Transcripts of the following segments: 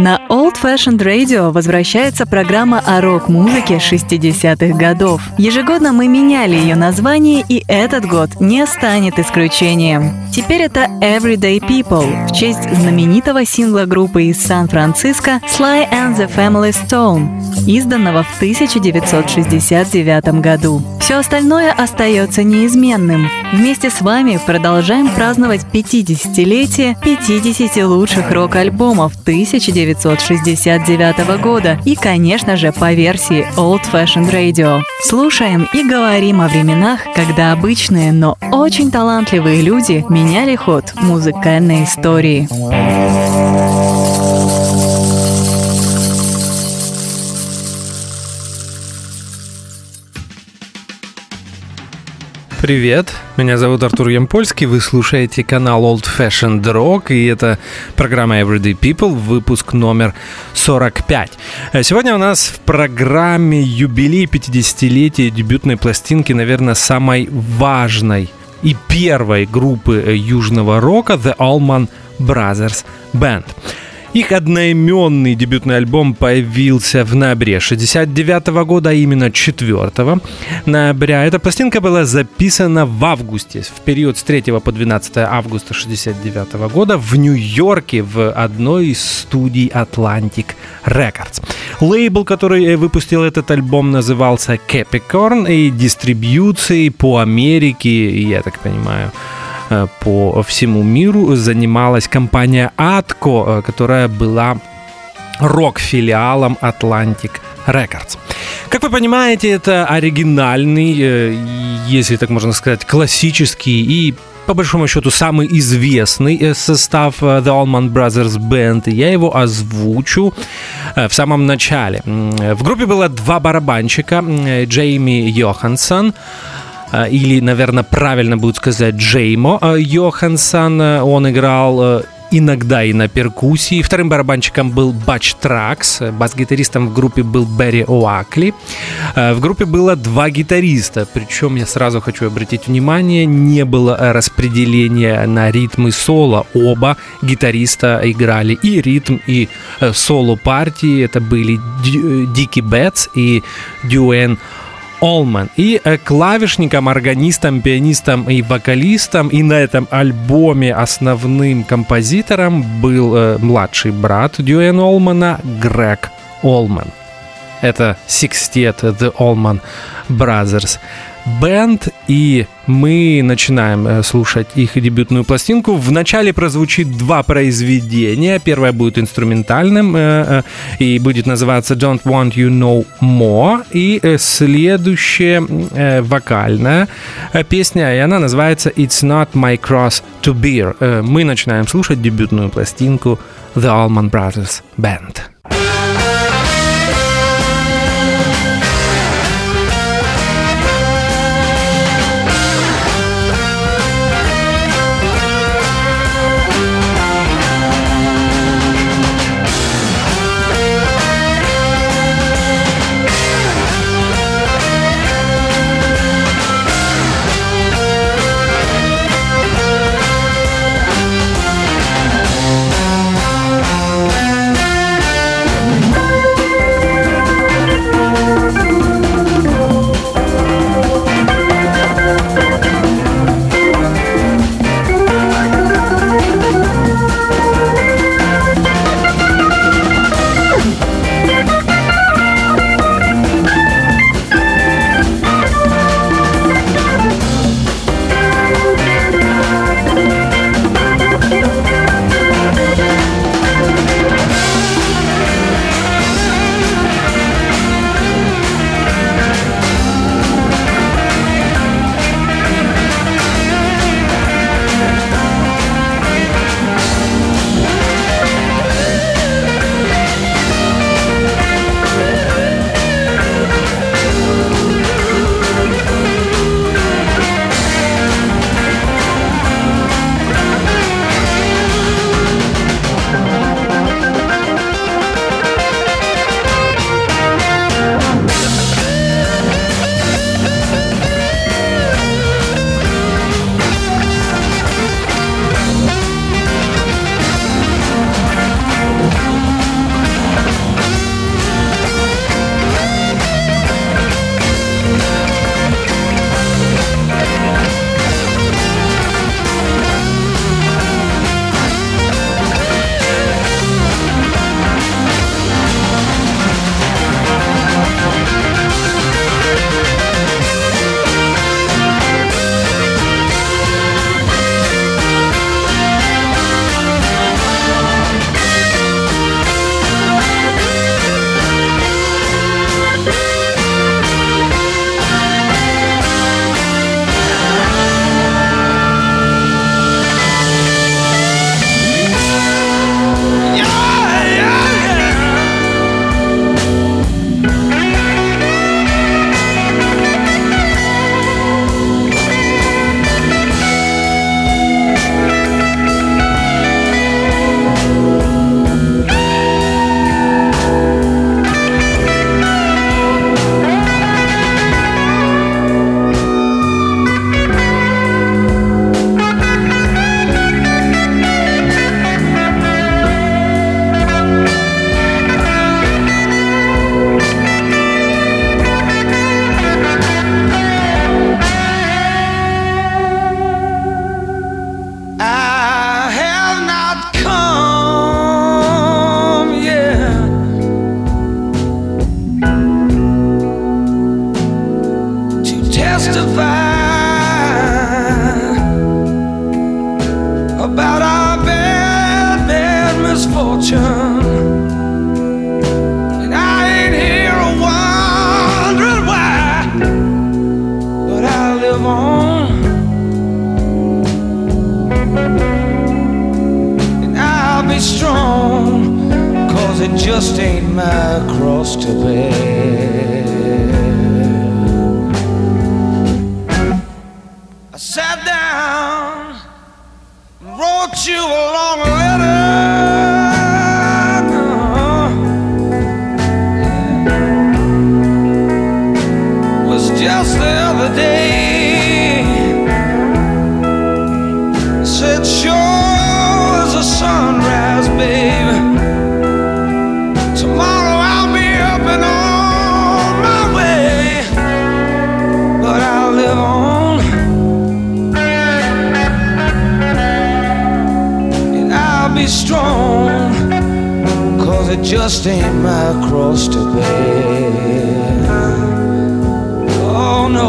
На Old Fashioned Radio возвращается программа о рок-музыке 60-х годов. Ежегодно мы меняли ее название, и этот год не станет исключением. Теперь это Everyday People в честь знаменитого сингла группы из Сан-Франциско Sly and the Family Stone, изданного в 1969 году. Все остальное остается неизменным. Вместе с вами продолжаем праздновать 50-летие 50 лучших рок-альбомов 1969 года и, конечно же, по версии Old Fashioned Radio. Слушаем и говорим о временах, когда обычные, но очень талантливые люди меняли ход музыкальной истории. Привет, меня зовут Артур Ямпольский, вы слушаете канал Old Fashioned Rock, и это программа Everyday People, выпуск номер 45. Сегодня у нас в программе юбилей 50-летия дебютной пластинки, наверное, самой важной и первой группы южного рока The Allman Brothers Band. Их одноименный дебютный альбом появился в ноябре 1969 года, а именно 4 ноября. Эта пластинка была записана в августе, в период с 3 по 12 августа 1969 года в Нью-Йорке в одной из студий Atlantic Records. Лейбл, который выпустил этот альбом, назывался Capricorn, и дистрибьюцией по Америке, я так понимаю, по всему миру занималась компания Atco, которая была рок-филиалом Atlantic Records. Как вы понимаете, это оригинальный, если так можно сказать, классический и, по большому счету, самый известный состав The Allman Brothers Band. Я его озвучу в самом начале. В группе было два барабанщика: Джеймо Йоханссон, или, наверное, правильно будет сказать, Джеймо Йоханссон. Он играл иногда и на перкуссии. Вторым барабанщиком был Батч Тракс. Бас-гитаристом в группе был Берри Оакли. В группе было два гитариста. Причем, я сразу хочу обратить внимание, не было распределения на ритмы соло. Оба гитариста играли и ритм, и соло-партии. Это были Дики Беттс и Дюэн Олман. И клавишником, органистом, пианистом и вокалистом, и на этом альбоме основным композитором был младший брат Дюэна Олмана, Грег Олман. Это секстет The Allman Brothers Band, и мы начинаем слушать их дебютную пластинку. Вначале прозвучит два произведения. Первое будет инструментальным и будет называться Don't Want You No More. И следующая вокальная песня, и она называется It's Not My Cross to Bear. Мы начинаем слушать дебютную пластинку The Allman Brothers Band. his fortune. And I ain't here wondering why, but I live on. And I'll be strong, 'cause it just ain't my cross to bear. I sat down and wrote you a long letter. Just the other day, said sure as a sunrise, baby, tomorrow I'll be up and on my way, but I'll live on, and I'll be strong, 'cause it just ain't my cross to bear. Oh no.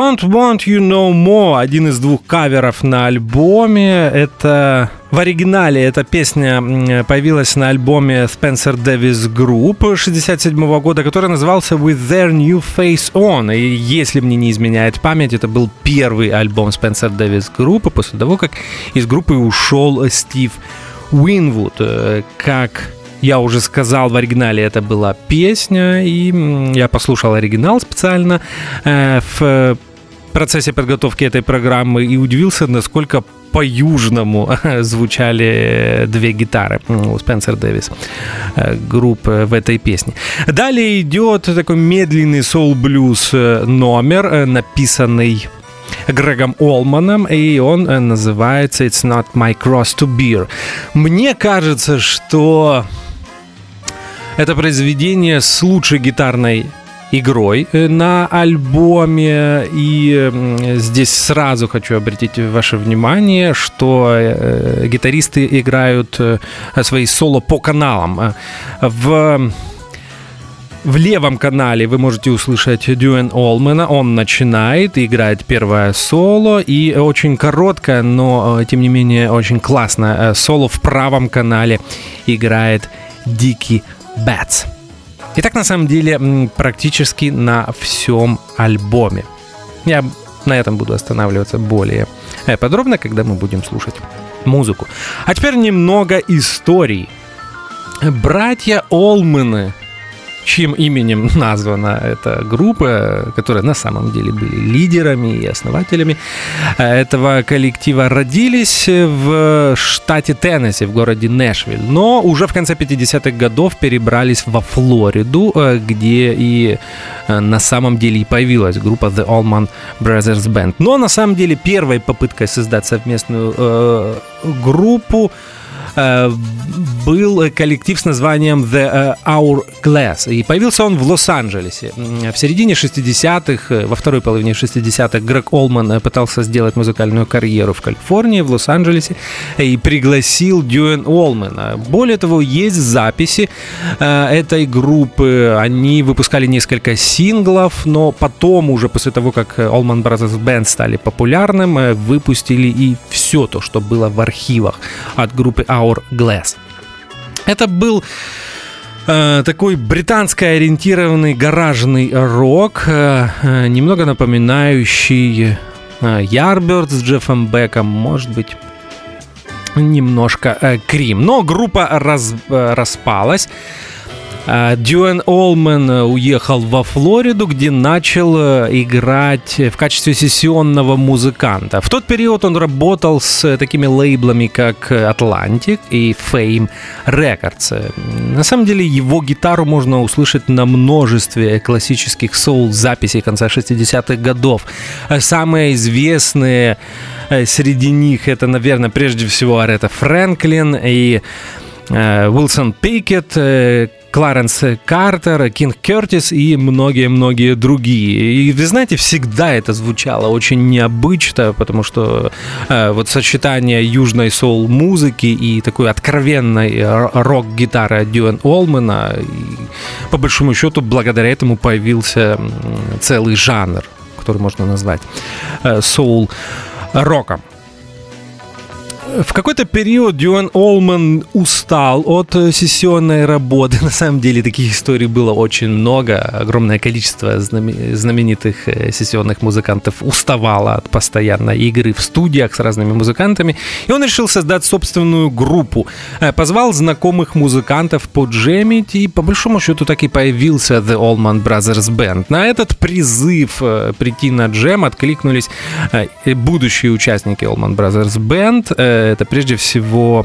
Don't Want You No More, один из двух каверов на альбоме. Это в оригинале эта песня появилась на альбоме Spencer Davis Group 67 года, который назывался With Their New Face On. И если мне не изменяет память, это был первый альбом Spencer Davis Group после того, как из группы ушел Стив Уинвуд. Как я уже сказал, в оригинале это была песня, и я послушал оригинал специально в процессе подготовки этой программы и удивился, насколько по-южному звучали две гитары у Spencer Davis Group в этой песне. Далее идет такой медленный соул-блюз номер, написанный Грегом Олманом, и он называется It's Not My Cross to Bear. Мне кажется, что это произведение с лучшей гитарной игрой на альбоме. И здесь сразу хочу обратить ваше внимание, что гитаристы играют свои соло по каналам. В левом канале вы можете услышать Дюэн Олмана. Он начинает, играет первое соло. И очень короткое, но, тем не менее, очень классное соло в правом канале играет Дики Беттс. И так, на самом деле, практически на всем альбоме. Я на этом буду останавливаться более подробно, когда мы будем слушать музыку. А теперь немного истории. Братья Олманы, чьим именем названа эта группа, которые на самом деле были лидерами и основателями этого коллектива, родились в штате Теннесси, в городе Нэшвилл, но уже в конце 50-х годов перебрались во Флориду, где и на самом деле и появилась группа The Allman Brothers Band. Но на самом деле первой попыткой создать совместную группу был коллектив с названием The Hourglass. И появился он в Лос-Анджелесе. В середине 60-х, во второй половине 60-х, Грег Олман пытался сделать музыкальную карьеру в Калифорнии, в Лос-Анджелесе, и пригласил Дюэн Олмана. Более того, есть записи этой группы. Они выпускали несколько синглов, но потом уже, после того, как Allman Brothers Band стали популярным, выпустили и все то, что было в архивах от группы Hourglass. Это был такой британско-ориентированный гаражный рок, немного напоминающий Yardbirds с Джеффом Бэком, может быть, немножко Крим. Но группа распалась. Дюэн Олман уехал во Флориду, где начал играть в качестве сессионного музыканта. В тот период он работал с такими лейблами, как Atlantic и Fillmore Records. На самом деле его гитару можно услышать на множестве классических соул-записей конца 60-х годов. Самые известные среди них — это, наверное, прежде всего Арета Фрэнклин и Уилсон Пикетт, Кларенс Картер, Кинг Кертис и многие-многие другие. И вы знаете, всегда это звучало очень необычно, потому что вот сочетание южной соул-музыки и такой откровенной рок-гитары от Дюэн Олмана, по большому счету, благодаря этому появился целый жанр, который можно назвать соул-роком. В какой-то период Дюэн Олман устал от сессионной работы. На самом деле таких историй было очень много. Огромное количество знаменитых сессионных музыкантов уставало от постоянной игры в студиях с разными музыкантами. И он решил создать собственную группу. Позвал знакомых музыкантов поджемить. И по большому счету так и появился The Allman Brothers Band. На этот призыв прийти на джем откликнулись будущие участники Allman Brothers Band. Это прежде всего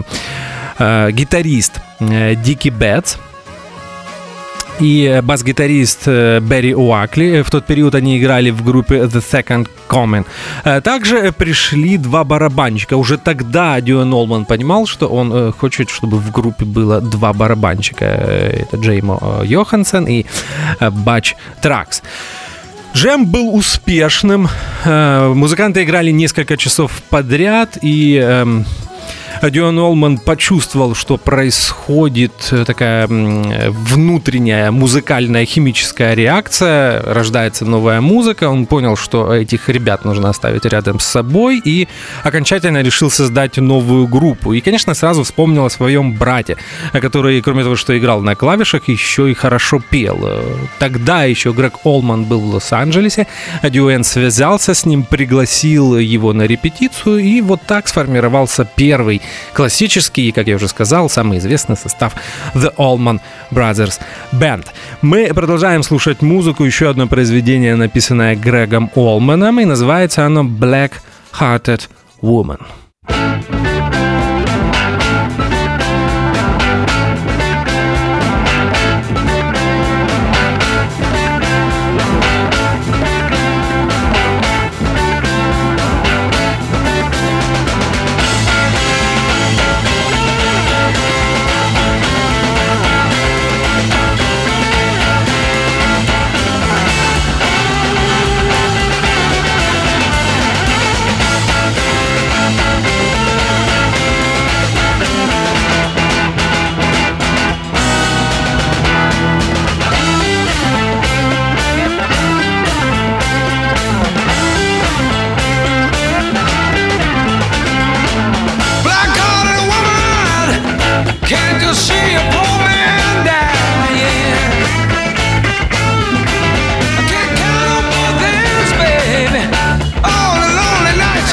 гитарист Дики Беттс и бас-гитарист Берри Оакли. В тот период они играли в группе The Second Coming. Также пришли два барабанщика. Уже тогда Дюэн Олман понимал, что он хочет, чтобы в группе было два барабанщика. Это Джеймо Йоханссон и Батч Тракс. Джем был успешным, музыканты играли несколько часов подряд, и Дюэн Олман почувствовал, что происходит такая внутренняя музыкальная химическая реакция, рождается новая музыка. Он понял, что этих ребят нужно оставить рядом с собой, и окончательно решил создать новую группу. И, конечно, сразу вспомнил о своем брате, который, кроме того, что играл на клавишах, еще и хорошо пел. Тогда еще Грег Олман был в Лос-Анджелесе, Дюэн связался с ним, пригласил его на репетицию, и вот так сформировался первый классический, как я уже сказал, самый известный состав The Allman Brothers Band. Мы продолжаем слушать музыку. Еще одно произведение, написанное Грегом Олманом, и называется оно Black Hearted Woman.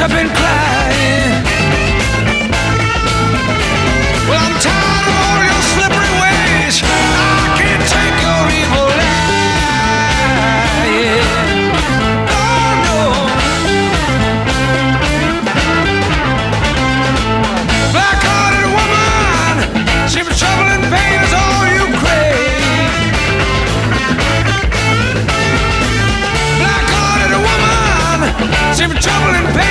I've been crying. Well, I'm tired of all your slippery ways. I can't take your evil lying. Oh, no. Black-hearted woman, see the trouble and pain is all you crave. Black-hearted woman, see the trouble and pain is all you crave.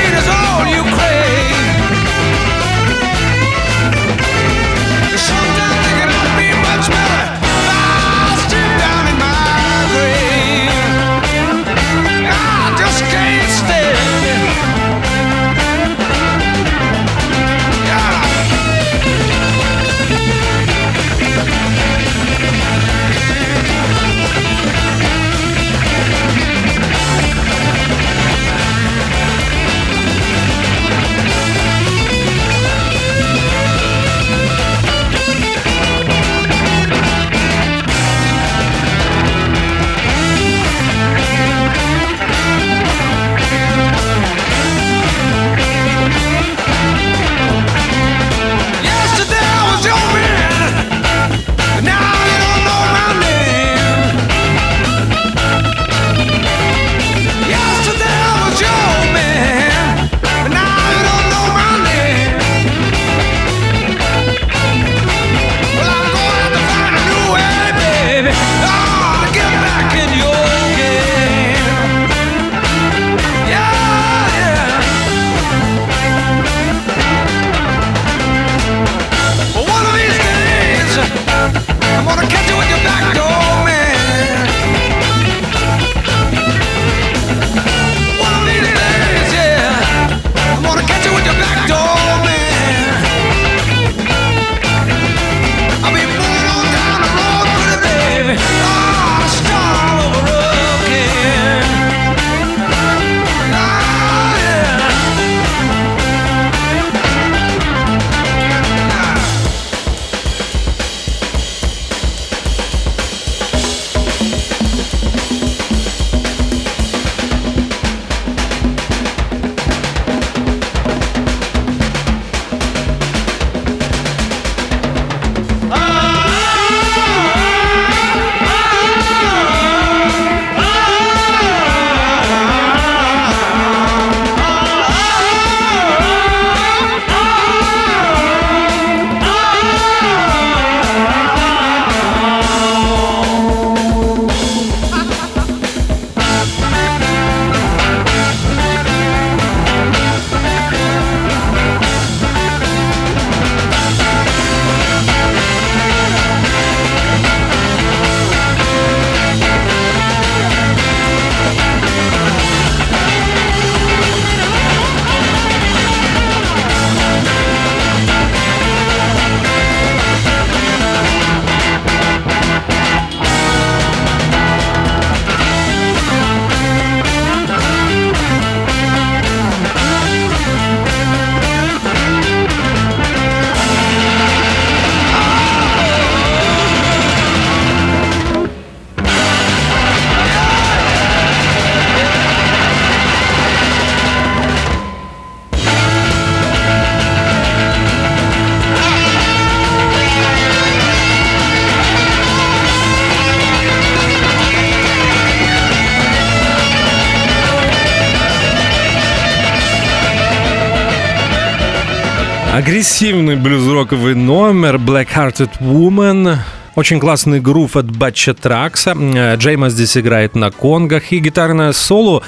Агрессивный блюз-роковый номер «Black-Hearted Woman». Очень классный грув от Батча Тракса. Джеймо здесь играет на конгах. И гитарное соло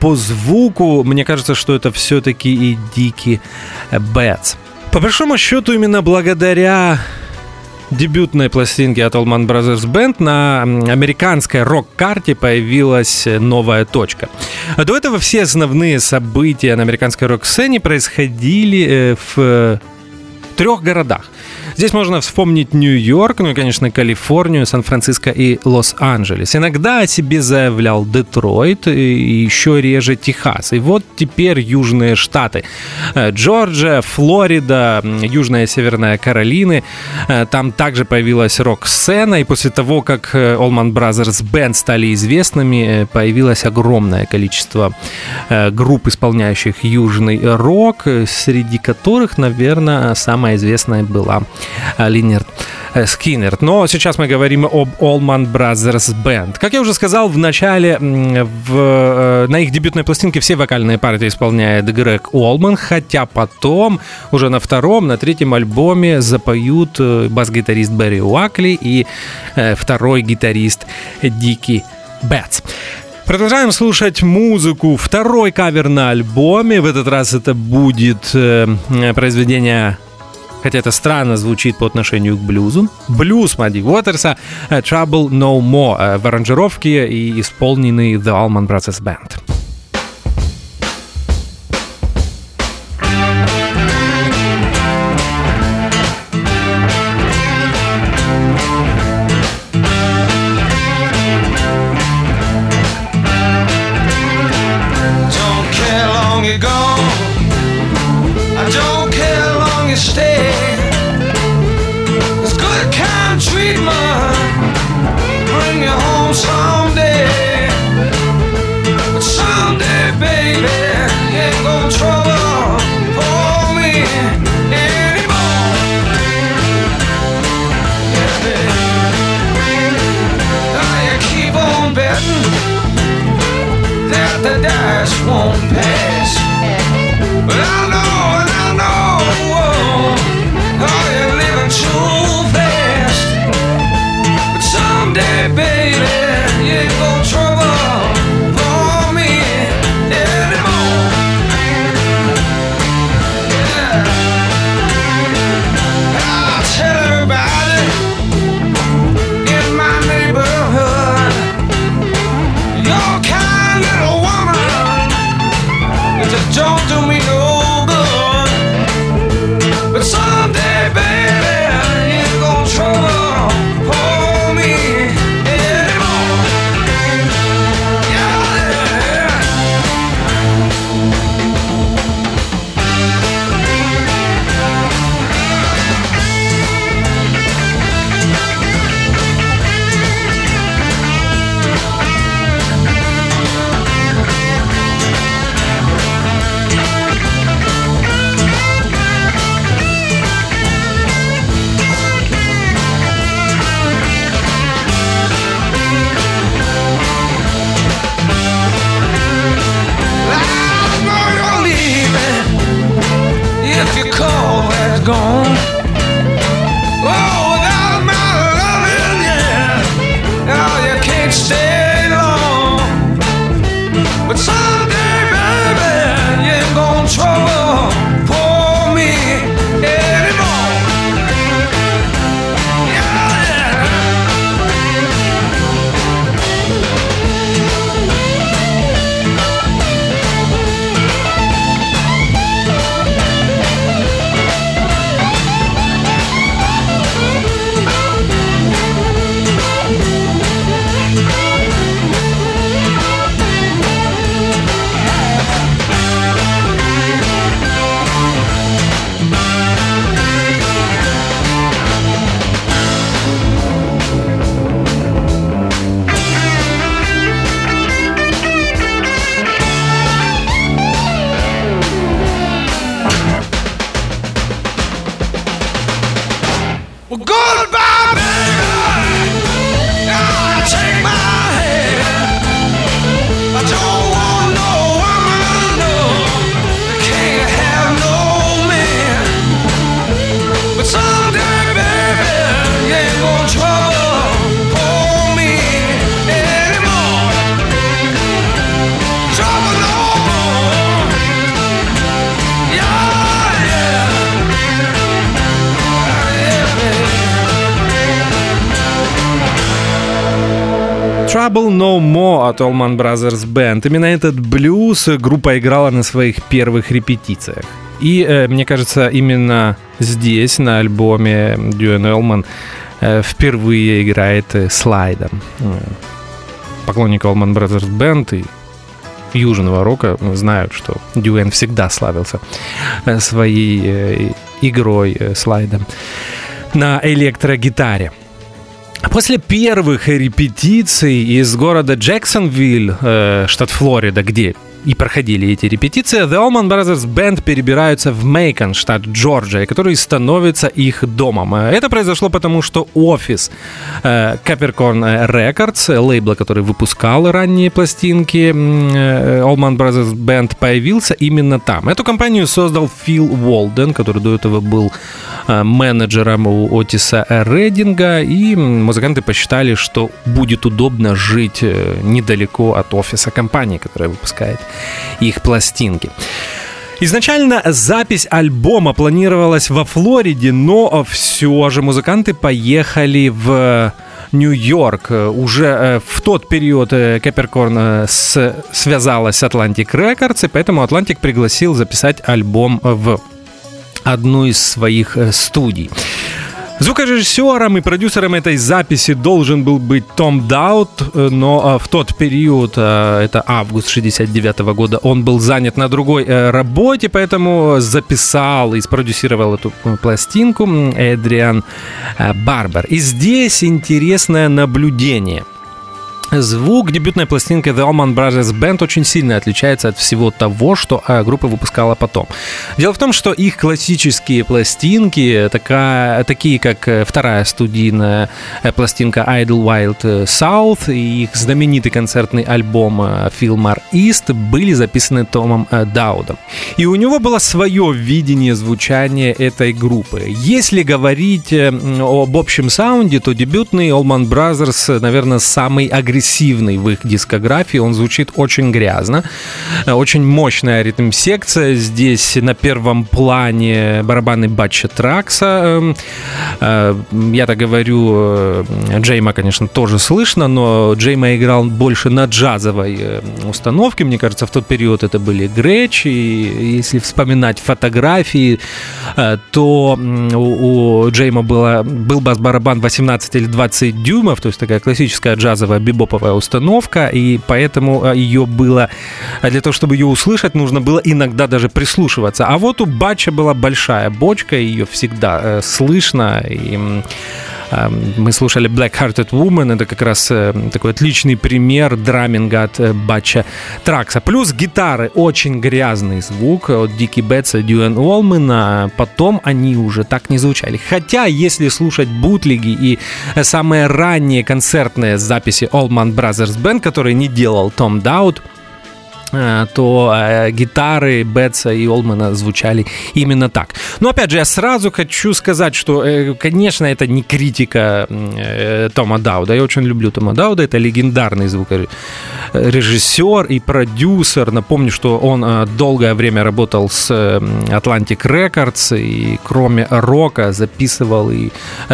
по звуку, мне кажется, что это все-таки и Дики Беттс. По большому счету, именно благодаря дебютной пластинке от Allman Brothers Band на американской рок-карте появилась новая точка. До этого все основные события на американской рок-сцене происходили в трех городах. Здесь можно вспомнить Нью-Йорк, ну и, конечно, Калифорнию, Сан-Франциско и Лос-Анджелес. Иногда о себе заявлял Детройт и еще реже Техас. И вот теперь южные штаты. Джорджия, Флорида, Южная и Северная Каролины. Там также появилась рок-сцена, и после того, как Allman Brothers Band стали известными, появилось огромное количество групп, исполняющих южный рок, среди которых, наверное, самая известная была Линерт Скиннер. Но сейчас мы говорим об Allman Brothers Band. Как я уже сказал, в начале на их дебютной пластинке все вокальные партии исполняет Грег Олман, хотя потом уже на втором, на третьем альбоме запоют бас-гитарист Берри Оакли и второй гитарист Дики Беттс. Продолжаем слушать музыку. Второй кавер на альбоме. В этот раз это будет произведение... Хотя это странно звучит по отношению к блюзу. Блюз Мадди Уотерса «Trouble No More» в аранжировке и исполненный The Allman Brothers Band. Trouble No More от Allman Brothers Band. Именно этот блюз группа играла на своих первых репетициях. И, мне кажется, именно здесь, на альбоме, Дюэн Олман впервые играет слайдом. Поклонники Allman Brothers Band и южного рока знают, что Дюэн всегда славился своей игрой слайдом на электрогитаре. После первых репетиций из города Джексонвилл, штат Флорида, где и проходили эти репетиции, The Allman Brothers Band перебираются в Мейкон, штат Джорджия, который становится их домом. Это произошло потому, что офис Capricorn Records, лейбла, который выпускал ранние пластинки Allman Brothers Band, появился именно там. Эту компанию создал Фил Уолден, который до этого был менеджером у Отиса Реддинга, и музыканты посчитали, что будет удобно жить недалеко от офиса компании, которая выпускает их пластинки. Изначально запись альбома планировалась во Флориде, но все же музыканты поехали в Нью-Йорк. Уже в тот период Capricorn связалась с Atlantic Records, и поэтому Atlantic пригласил записать альбом в одну из своих студий. Звукорежиссером и продюсером этой записи должен был быть Том Дауд, но в тот период, это август 1969 года, он был занят на другой работе, поэтому записал и спродюсировал эту пластинку Эдриан Барбер. И здесь интересное наблюдение. Звук дебютной пластинки The Allman Brothers Band очень сильно отличается от всего того, что группа выпускала потом. Дело в том, что их классические пластинки, такие как вторая студийная пластинка Idlewild South и их знаменитый концертный альбом Fillmore East, были записаны Томом Даудом. И у него было свое видение звучания этой группы. Если говорить об общем саунде, то дебютный Allman Brothers, наверное, самый агрессивный в их дискографии, он звучит очень грязно, очень мощная ритм-секция, здесь на первом плане барабаны Батча Тракса, я так говорю, Джейма, конечно, тоже слышно, но Джейма играл больше на джазовой установке, мне кажется, в тот период это были грэч, и если вспоминать фотографии, то у Джейма был бас-барабан 18 или 20 дюймов, то есть такая классическая джазовая бибоповая установка, и поэтому ее было, для того, чтобы ее услышать, нужно было иногда даже прислушиваться. А вот у Батча была большая бочка, ее всегда слышно, и мы слушали Black-Hearted Woman, это как раз такой отличный пример драминга от Батча Тракса. Плюс гитары, очень грязный звук от Дики Беттса, Дюэн Олмана, потом они уже так не звучали. Хотя, если слушать бутлеги и самые ранние концертные записи Allman Brothers Band, которые не делал Том Дауд, то гитары Бетса и Олмана звучали именно так. Но опять же, я сразу хочу сказать, что, конечно, это не критика Тома Дауда. Я очень люблю Тома Дауда, это легендарный звукорежиссер и продюсер. Напомню, что он долгое время работал с Atlantic Records и кроме рока записывал и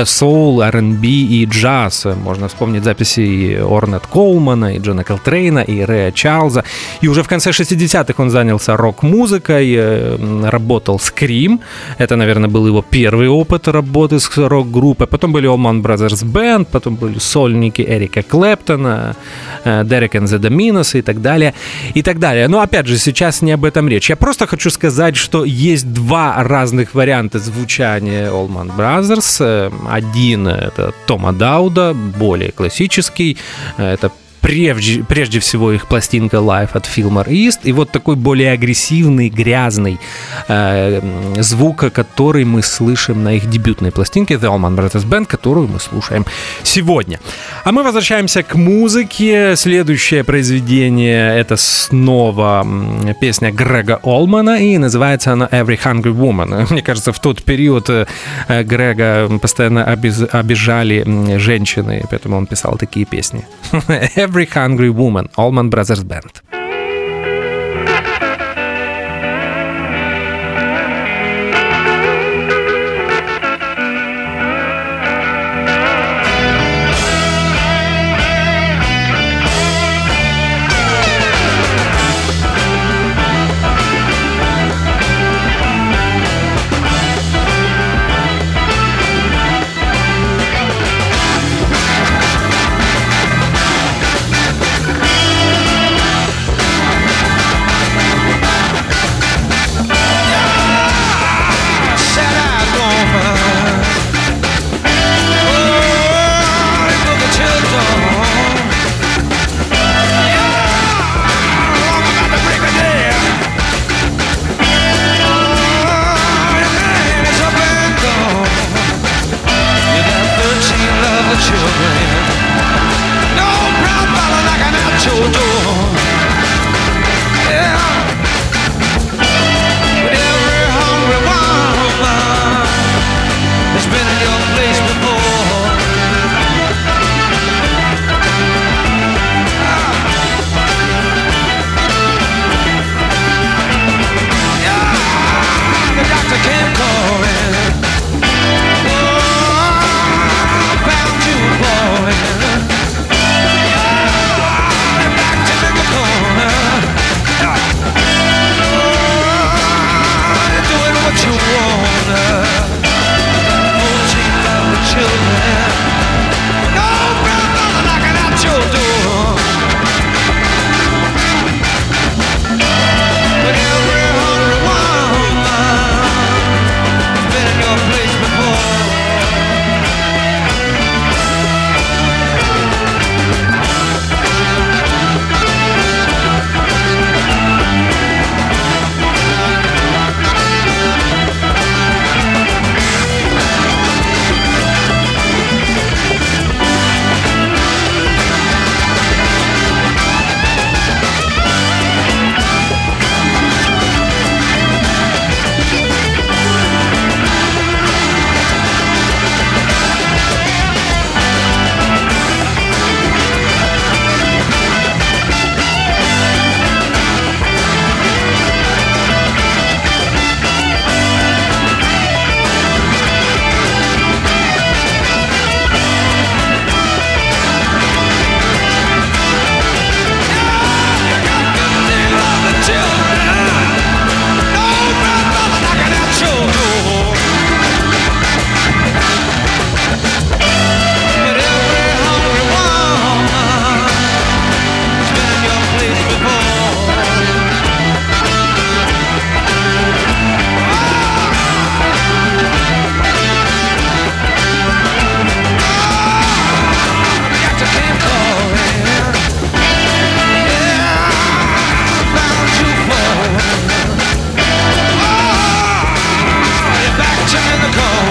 соул, R&B и джаз. Можно вспомнить записи и Орнет Колмана, и Джона Колтрейна, и Рэя Чарльза. И уже в конце 60-х он занялся рок-музыкой, работал с Cream. Это, наверное, был его первый опыт работы с рок-группой. Потом были Allman Brothers Band, потом были сольники Эрика Клэптона, Derek and the Dominos и так далее, и так далее. Но, опять же, сейчас не об этом речь. Я просто хочу сказать, что есть два разных варианта звучания Allman Brothers. Один — это Тома Дауда, более классический. Это прежде всего их пластинка Live от Fillmore East, и вот такой более агрессивный, грязный звук, который мы слышим на их дебютной пластинке The Allman Brothers Band, которую мы слушаем сегодня. А мы возвращаемся к музыке. Следующее произведение — это снова песня Грега Олмана, и называется она Every Hungry Woman. Мне кажется, в тот период Грега постоянно обижали женщины, поэтому он писал такие песни. Every Hungry Woman, Allman Brothers Band.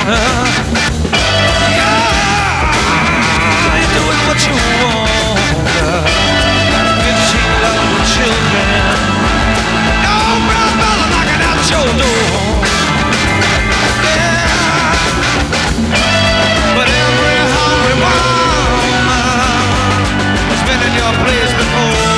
You're doing what you want. Fifteen little children. Oh, brown fella knocking out your door. Yeah. But every hungry woman has been in your place before.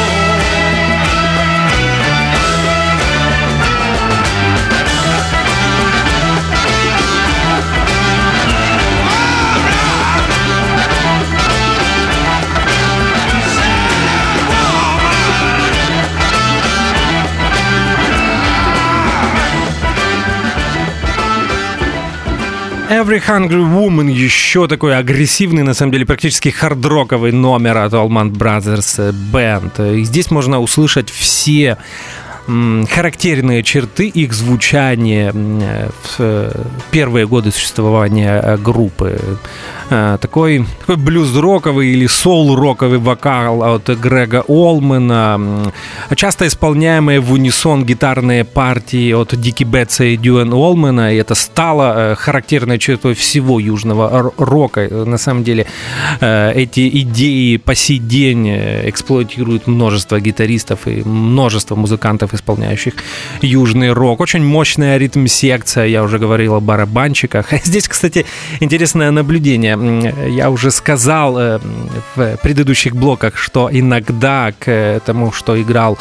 Every Hungry Woman, еще такой агрессивный, на самом деле, практически хардроковый номер от Allman Brothers Band. И здесь можно услышать все характерные черты их звучания в первые годы существования группы. Такой блюз-роковый или соул-роковый вокал от Грега Олмана, часто исполняемые в унисон гитарные партии от Дики Беттса и Дюэн Олмана, и это стало характерной чертой всего южного рока. На самом деле эти идеи по сей день эксплуатируют множество гитаристов и множество музыкантов, исполняющих южный рок. Очень мощная ритм-секция, я уже говорил о барабанщиках. Здесь, кстати, интересное наблюдение. Я уже сказал в предыдущих блоках, что иногда к тому, что играл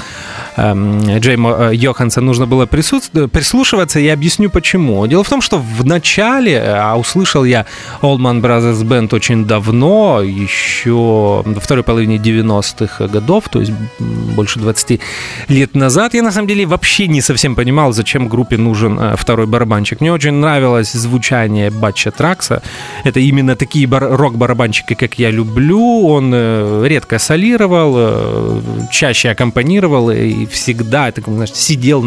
Джеймо Йоханссон, нужно было прислушиваться, и я объясню почему. Дело в том, что в начале, а услышал я Allman Brothers Band очень давно, еще во второй половине 90-х годов, то есть больше 20 лет назад, я на самом деле вообще не совсем понимал, зачем группе нужен второй барабанщик. Мне очень нравилось звучание Батча Тракса, это именно такие рок-барабанщики, как я люблю. Он редко солировал, чаще аккомпанировал и всегда, так, значит, сидел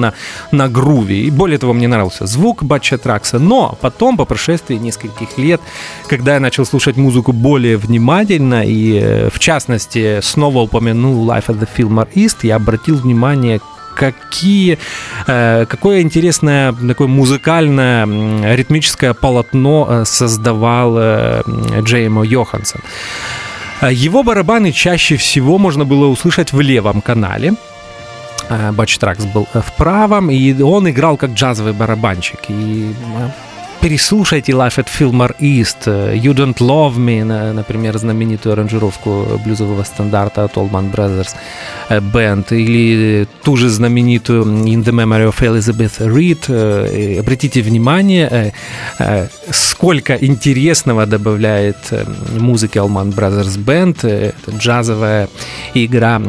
на груве. И более того, мне нравился звук Батча Тракса. Но потом, по прошествии нескольких лет, когда я начал слушать музыку более внимательно и, в частности, снова упомянул Life at the Fillmore East, я обратил внимание, какое интересное такое музыкальное ритмическое полотно создавал Джеймо Йоханссон. Его барабаны чаще всего можно было услышать в левом канале. Батч Тракс был в правом, и он играл как джазовый барабанщик. И переслушайте Life at Fillmore East, You Don't Love Me, например, знаменитую аранжировку блюзового стандарта от Allman Brothers Band, или ту же знаменитую In the Memory of Elizabeth Reed. Обратите внимание, сколько интересного добавляет музыке Allman Brothers Band это джазовая игра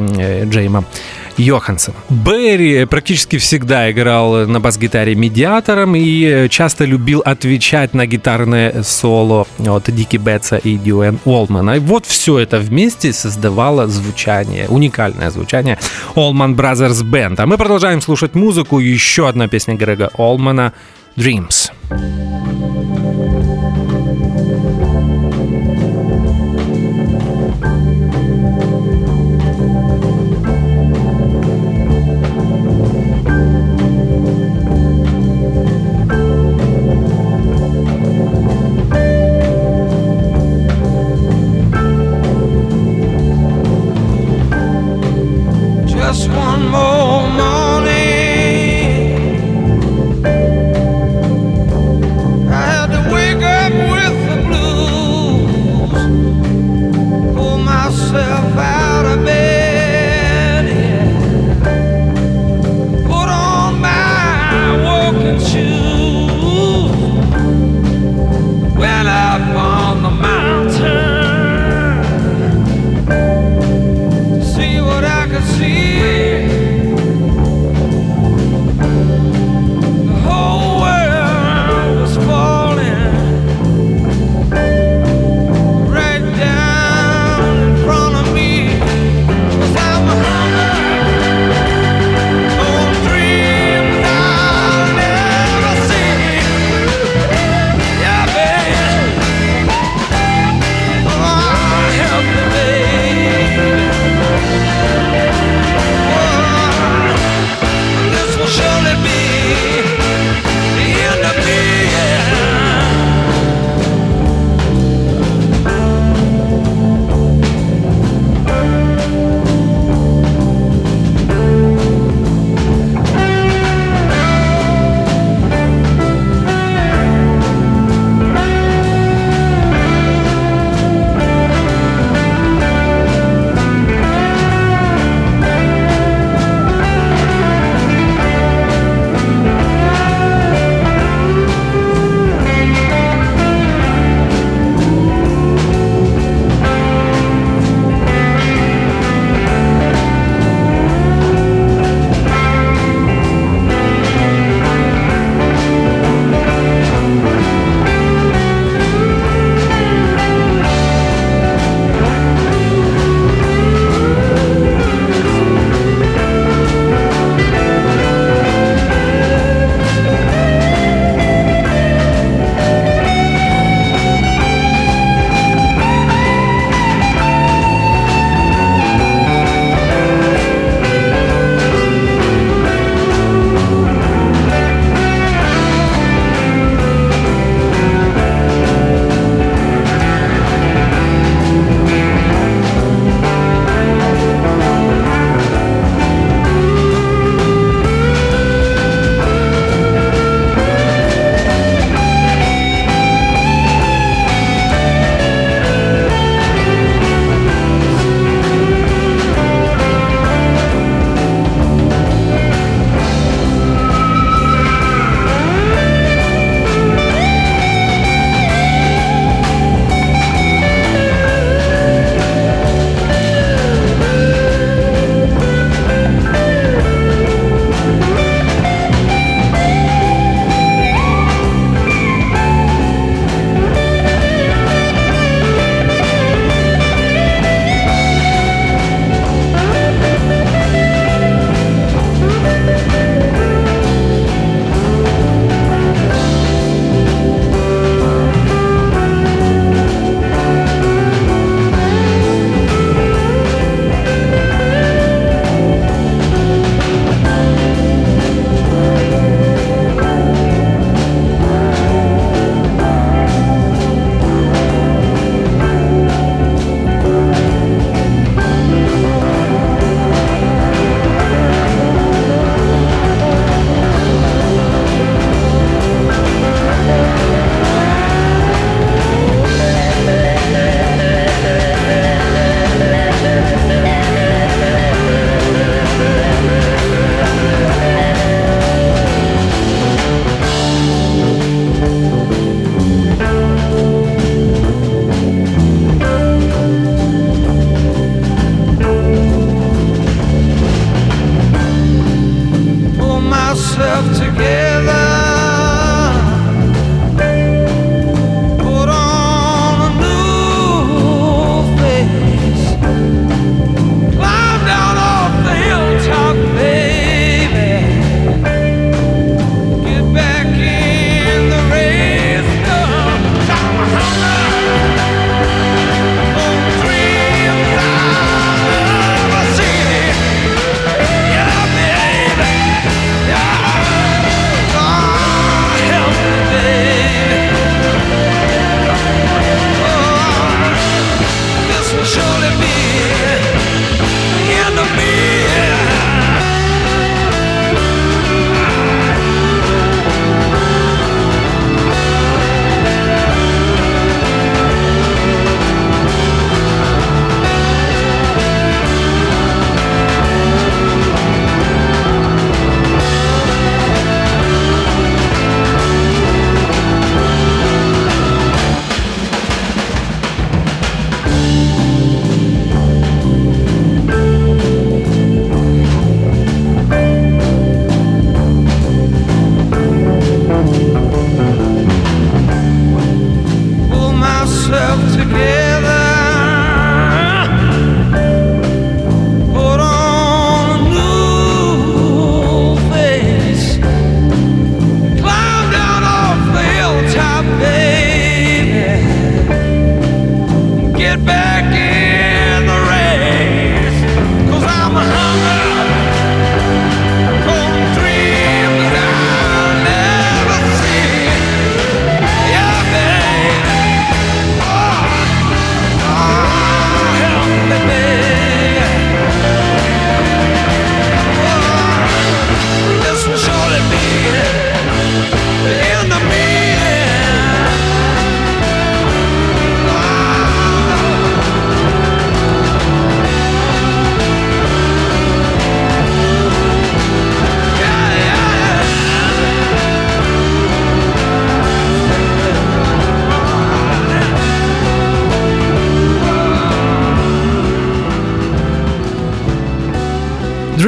Джейма Йоханссон. Берри практически всегда играл на бас-гитаре медиатором и часто любил отвечать на гитарное соло от Дики Беттса и Дюэн Олмана. И вот все это вместе создавало звучание, уникальное звучание Allman Brothers Band. А мы продолжаем слушать музыку. Еще одна песня Грега Олмана «Dreams».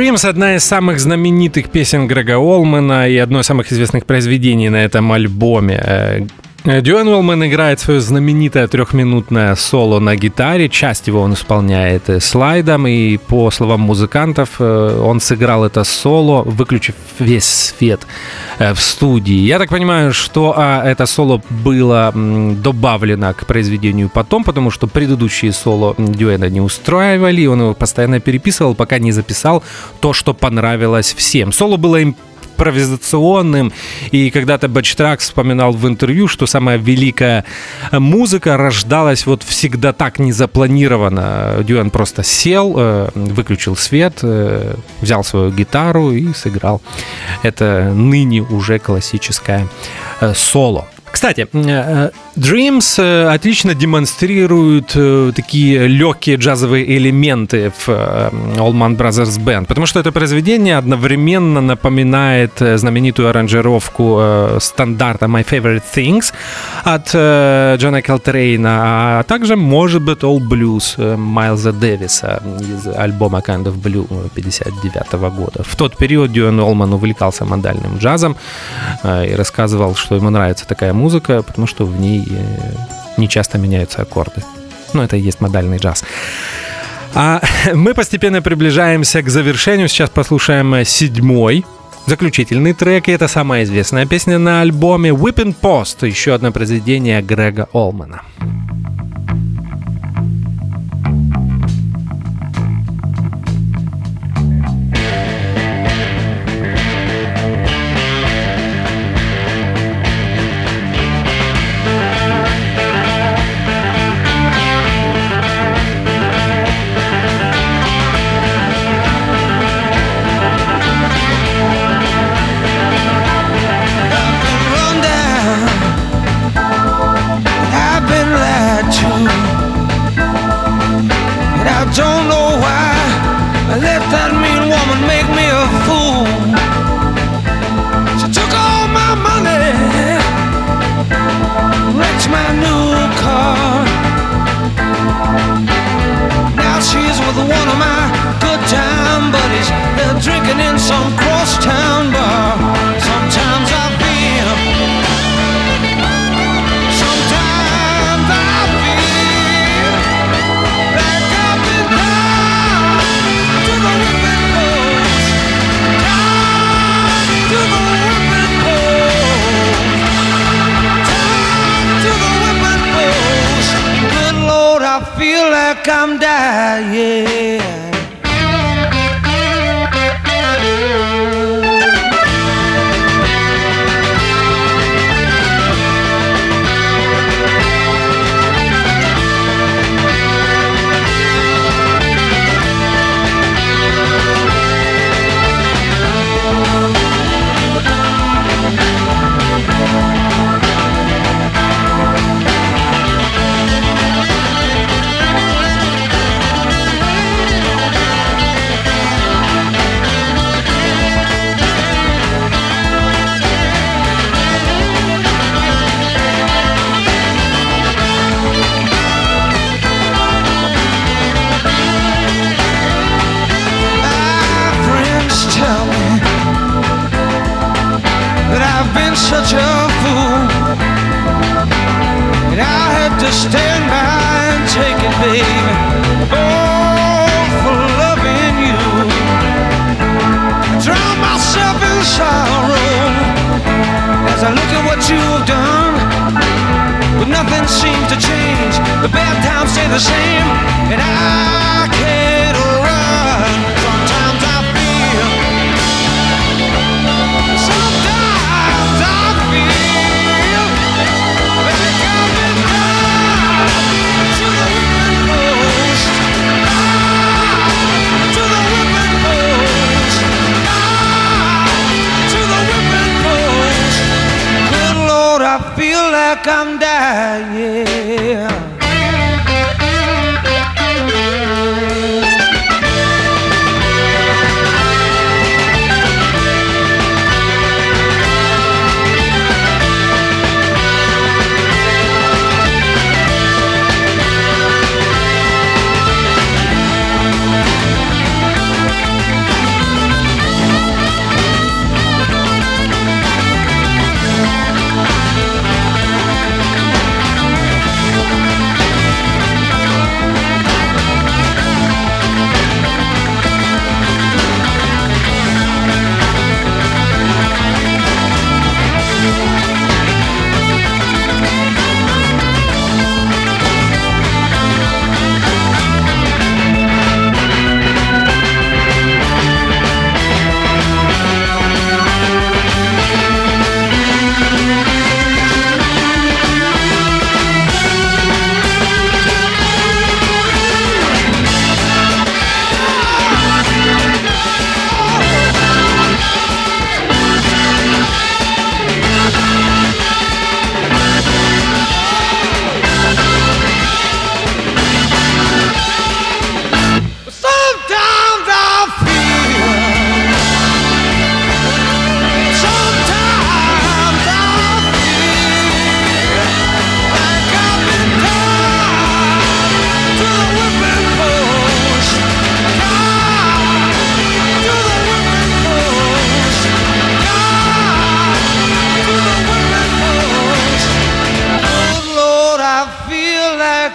Dreams — одна из самых знаменитых песен Грега Олмана и одно из самых известных произведений на этом альбоме. Дюэн Олман играет свое знаменитое трехминутное соло на гитаре. Часть его он исполняет слайдом, и, по словам музыкантов, он сыграл это соло, выключив весь свет в студии. Я так понимаю, что это соло было добавлено к произведению потом, потому что предыдущие соло Дюэна не устраивали, он его постоянно переписывал, пока не записал то, что понравилось всем. Соло было импровизационным, и когда-то Батч Тракс вспоминал в интервью, что самая великая музыка рождалась вот всегда так, незапланированно. Дюэн просто сел, выключил свет, взял свою гитару и сыграл это ныне уже классическое соло. Кстати, Dreams отлично демонстрируют такие легкие джазовые элементы в Allman Brothers Band, потому что это произведение одновременно напоминает знаменитую аранжировку стандарта My Favorite Things от Джона Колтрейна, а также, может быть, All Blues Майлза Дэвиса из альбома Kind of Blue 1959 года. В тот период Дюэн Олман увлекался модальным джазом и рассказывал, что ему нравится такая музыка, потому что в ней не часто меняются аккорды. Ну, это и есть модальный джаз. А мы постепенно приближаемся к завершению. Сейчас послушаем седьмой, заключительный трек. И это самая известная песня на альбоме «Whipping Post», еще одно произведение Грега Олмана.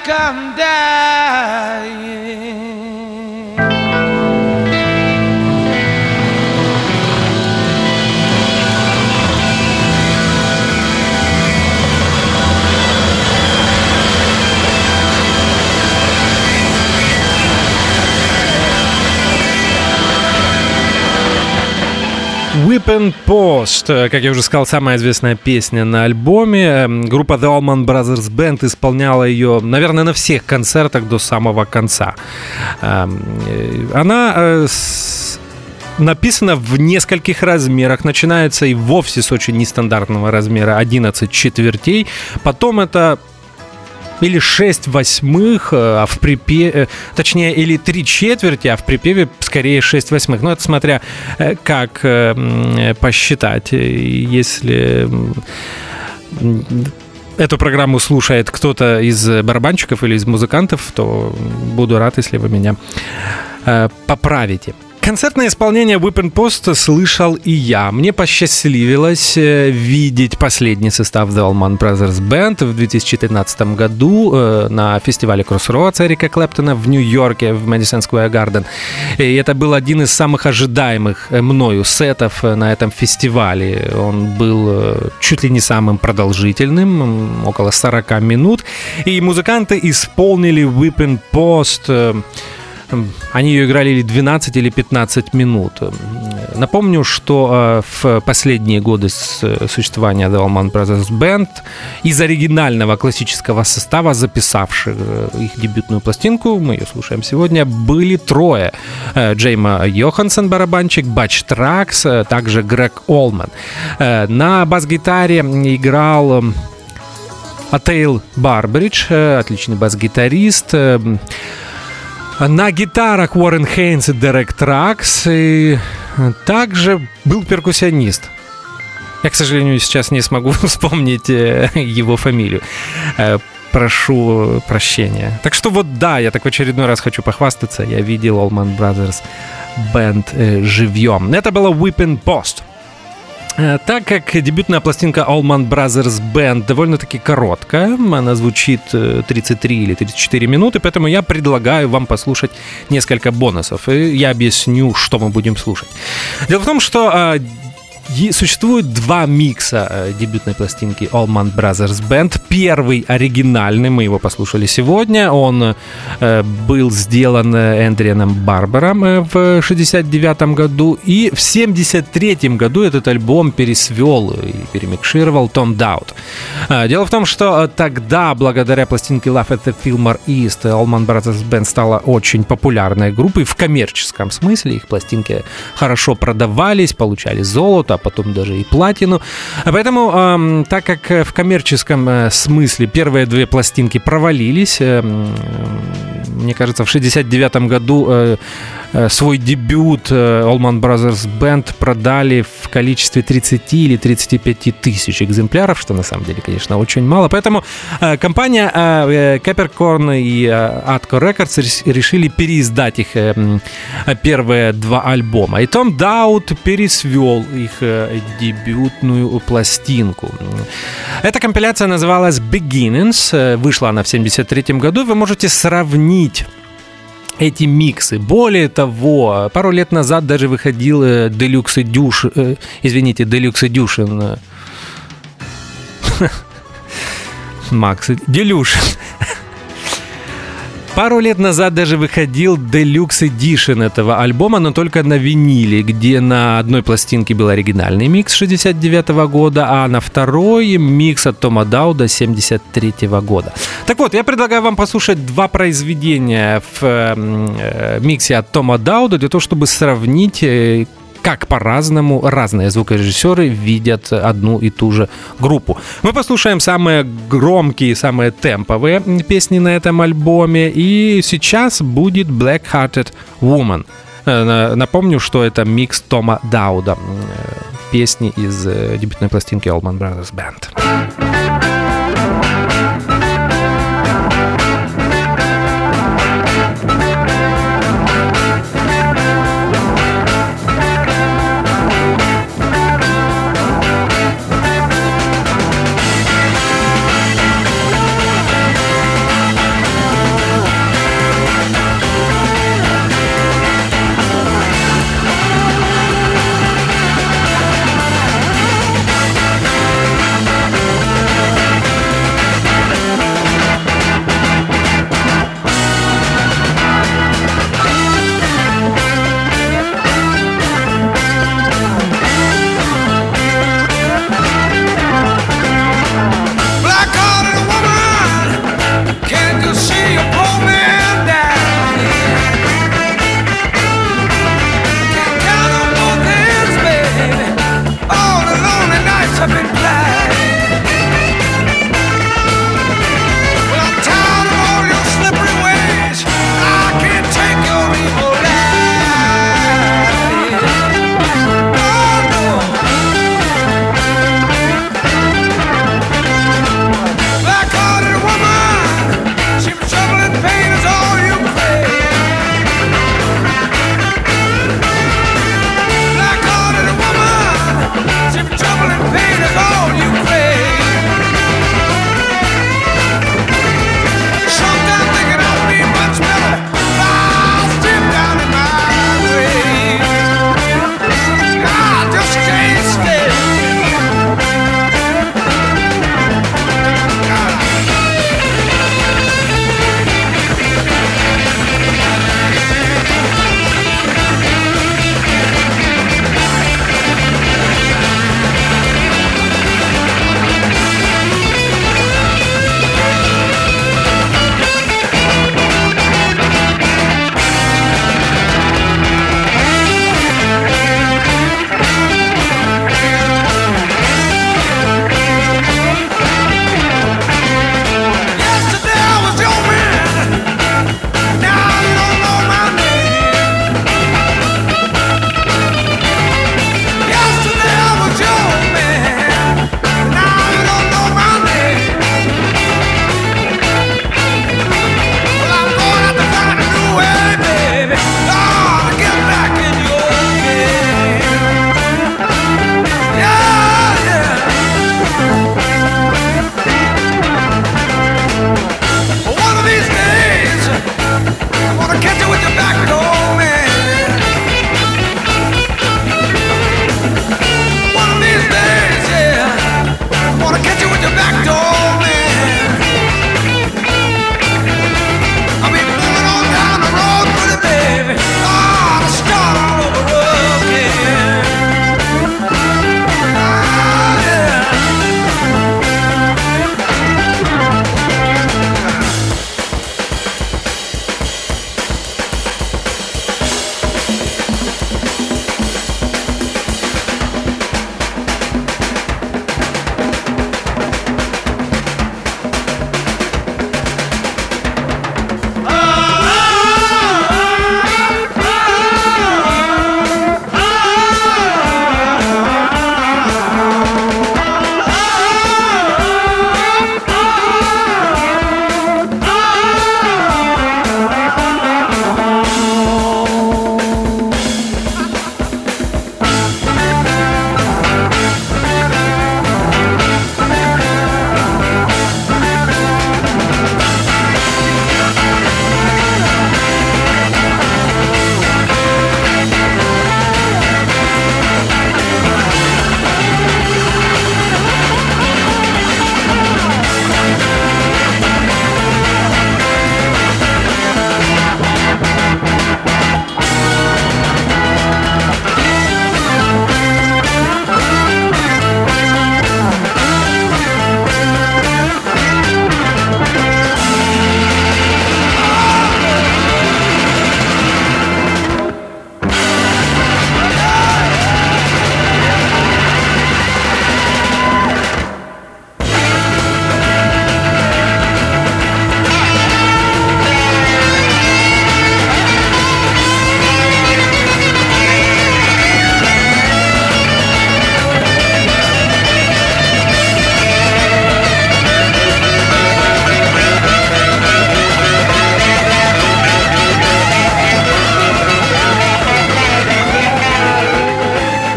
like I'm dying. Whip and Post, как я уже сказал, самая известная песня на альбоме. Группа The Allman Brothers Band исполняла ее, наверное, на всех концертах до самого конца. Она написана в нескольких размерах. Начинается и вовсе с очень нестандартного размера 11 четвертей. Потом это... или 6 восьмых, а в припеве... Точнее, или 3 четверти, а в припеве скорее 6 восьмых. Но это смотря как посчитать. Если... эту программу слушает кто-то из барабанщиков или из музыкантов, то буду рад, если вы меня поправите. Концертное исполнение Whip and Post слышал и я. Мне посчастливилось видеть последний состав The Allman Brothers Band в 2013 году на фестивале Crossroads Эрика Клэптона в Нью-Йорке, в Madison Square Garden. И это был один из самых ожидаемых мною сетов на этом фестивале. Он был чуть ли не самым продолжительным, около 40 минут. И музыканты исполнили Whip and Post... Они ее играли или 12, или 15 минут. Напомню, что в последние годы существования The Allman Brothers Band из оригинального классического состава, записавших их дебютную пластинку, мы ее слушаем сегодня, были трое. Джеймо Йоханссон, барабанщик, Батч Тракс, также Грег Олман. На бас-гитаре играл... Атейл Барбридж, отличный бас-гитарист. На гитарах Уоррен Хейнс и Дерек Тракс. И также был перкуссионист. Я, к сожалению, сейчас не смогу вспомнить его фамилию. Прошу прощения. Так что вот да, я так в очередной раз хочу похвастаться. Я видел Allman Brothers Band живьем. Это было Whip and Post. Так как дебютная пластинка Allman Brothers Band довольно-таки короткая, она звучит 33 или 34 минуты, поэтому я предлагаю вам послушать несколько бонусов, и я объясню, что мы будем слушать. Дело в том, что существует два микса дебютной пластинки Allman Brothers Band. Первый оригинальный, мы его послушали сегодня. Он был сделан Эндрианом Барбером в 1969 году. И в 1973 году этот альбом пересвел и перемикшировал Том Дауд. Дело в том, что тогда, благодаря пластинке Love at the Fillmore East, Allman Brothers Band стала очень популярной группой в коммерческом смысле. Их пластинки хорошо продавались, получали золото, а потом даже и платину. Поэтому, так как в коммерческом смысле первые две пластинки провалились, мне кажется, в 1969 году свой дебют Allman Brothers Band продали в количестве 30 или 35 тысяч экземпляров, что на самом деле, конечно, очень мало. Поэтому компания Capricorn и Atco Records решили переиздать их первые два альбома. И Том Дауд пересвел их дебютную пластинку. Эта компиляция называлась Beginnings. Вышла она в 1973 году. Вы можете сравнить эти миксы. Более того, пару лет назад даже выходил Deluxe Edition. Пару лет назад даже выходил Deluxe Edition этого альбома, но только на виниле, где на одной пластинке был оригинальный микс 69 года, а на второй микс от Тома Дауда 73 года. Так вот, я предлагаю вам послушать два произведения в миксе от Тома Дауда для того, чтобы сравнить, как по-разному разные звукорежиссеры видят одну и ту же группу. Мы послушаем самые громкие, самые темповые песни на этом альбоме. И сейчас будет Black-Hearted Woman. Напомню, что это микс Тома Дауда. Песни из дебютной пластинки Allman Brothers Band.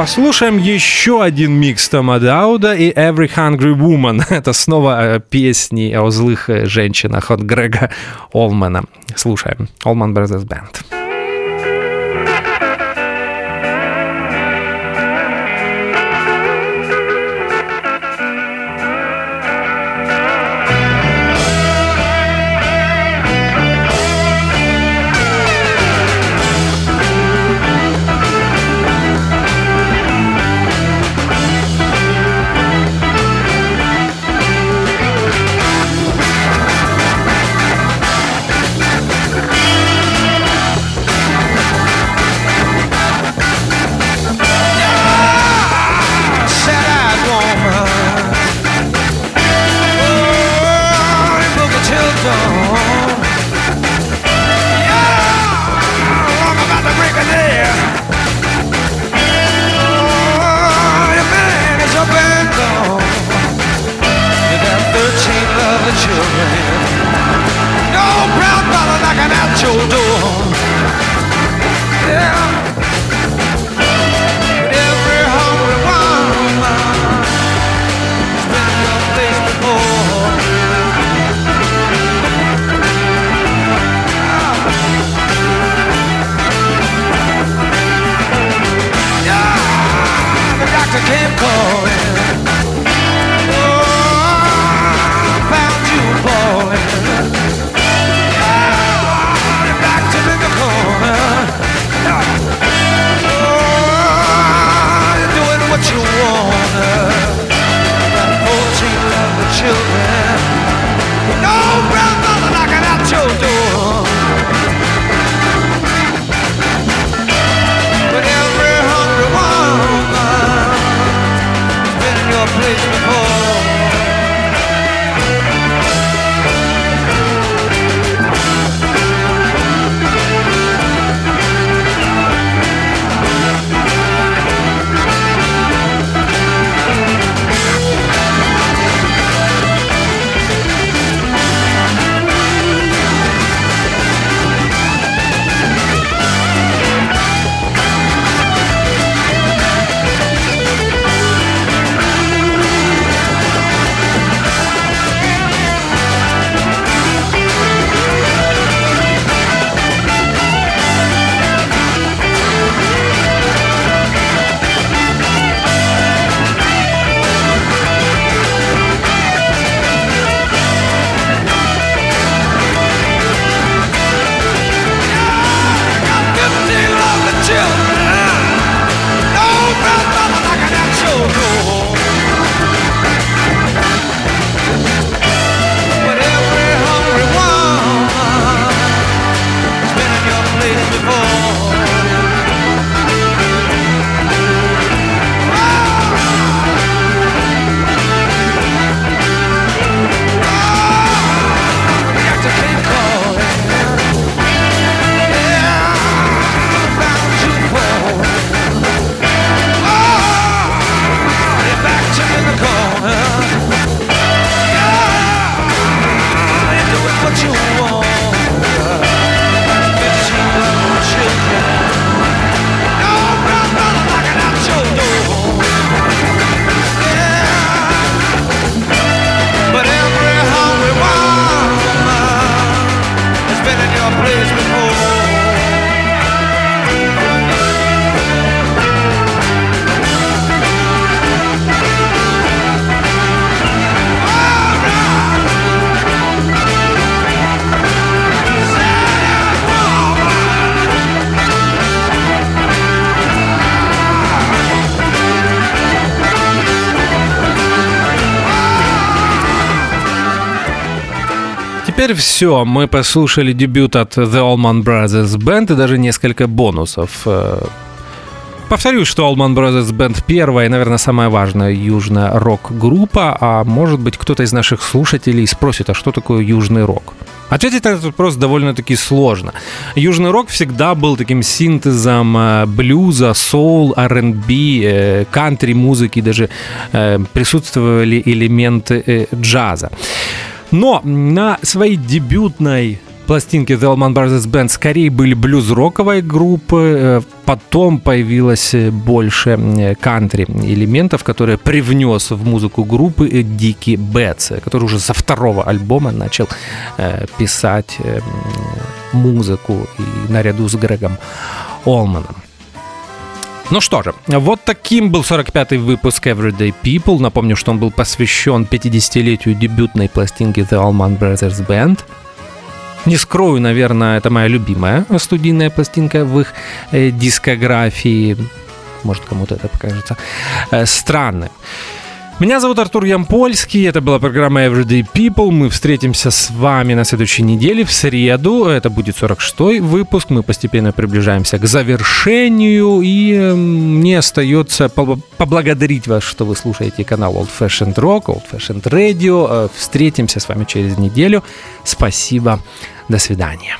послушаем еще один микс Тома Дауда и Every Hungry Woman. Это снова песни о злых женщинах от Грега Олмана. Слушаем. Allman Brothers Band. Теперь все. Мы послушали дебют от The Allman Brothers Band и даже несколько бонусов. Повторюсь, что Allman Brothers Band первая и, наверное, самая важная южно-рок-группа, а может быть, кто-то из наших слушателей спросит, а что такое южный рок? Ответить на этот вопрос довольно-таки сложно. Южный рок всегда был таким синтезом блюза, соул, R&B, кантри-музыки, даже присутствовали элементы джаза. Но на своей дебютной пластинки The Allman Brothers Band скорее были блюз-роковой группы, потом появилось больше кантри-элементов, которые привнес в музыку группы Дики Беттс, который уже со второго альбома начал писать музыку и наряду с Грегом Олманом. Ну что же, вот таким был 45-й выпуск Everyday People. Напомню, что он был посвящен 50-летию дебютной пластинки The Allman Brothers Band. Не скрою, наверное, это моя любимая студийная пластинка в их дискографии. Может, кому-то это покажется странным. Меня зовут Артур Ямпольский, это была программа Everyday People, мы встретимся с вами на следующей неделе, в среду, это будет 46-й выпуск, мы постепенно приближаемся к завершению, и мне остается поблагодарить вас, что вы слушаете канал Old Fashioned Rock, Old Fashioned Radio, встретимся с вами через неделю, спасибо, до свидания.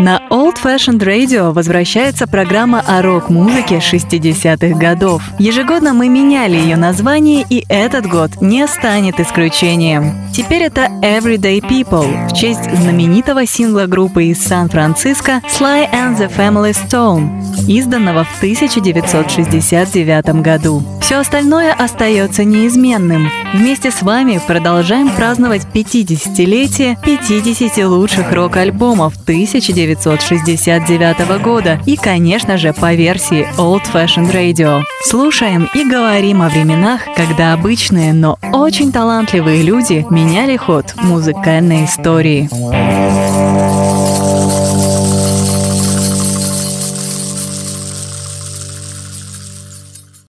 На Old Fashioned Radio возвращается программа о рок-музыке 60-х годов. Ежегодно мы меняли ее название, и этот год не станет исключением. Теперь это Everyday People в честь знаменитого сингла группы из Сан-Франциско Sly and the Family Stone, изданного в 1969 году. Все остальное остается неизменным. Вместе с вами продолжаем праздновать 50-летие 50 лучших рок-альбомов 1969 года и, конечно же, по версии Old Fashioned Radio. Слушаем и говорим о временах, когда обычные, но очень талантливые люди меняли ход музыкальной истории.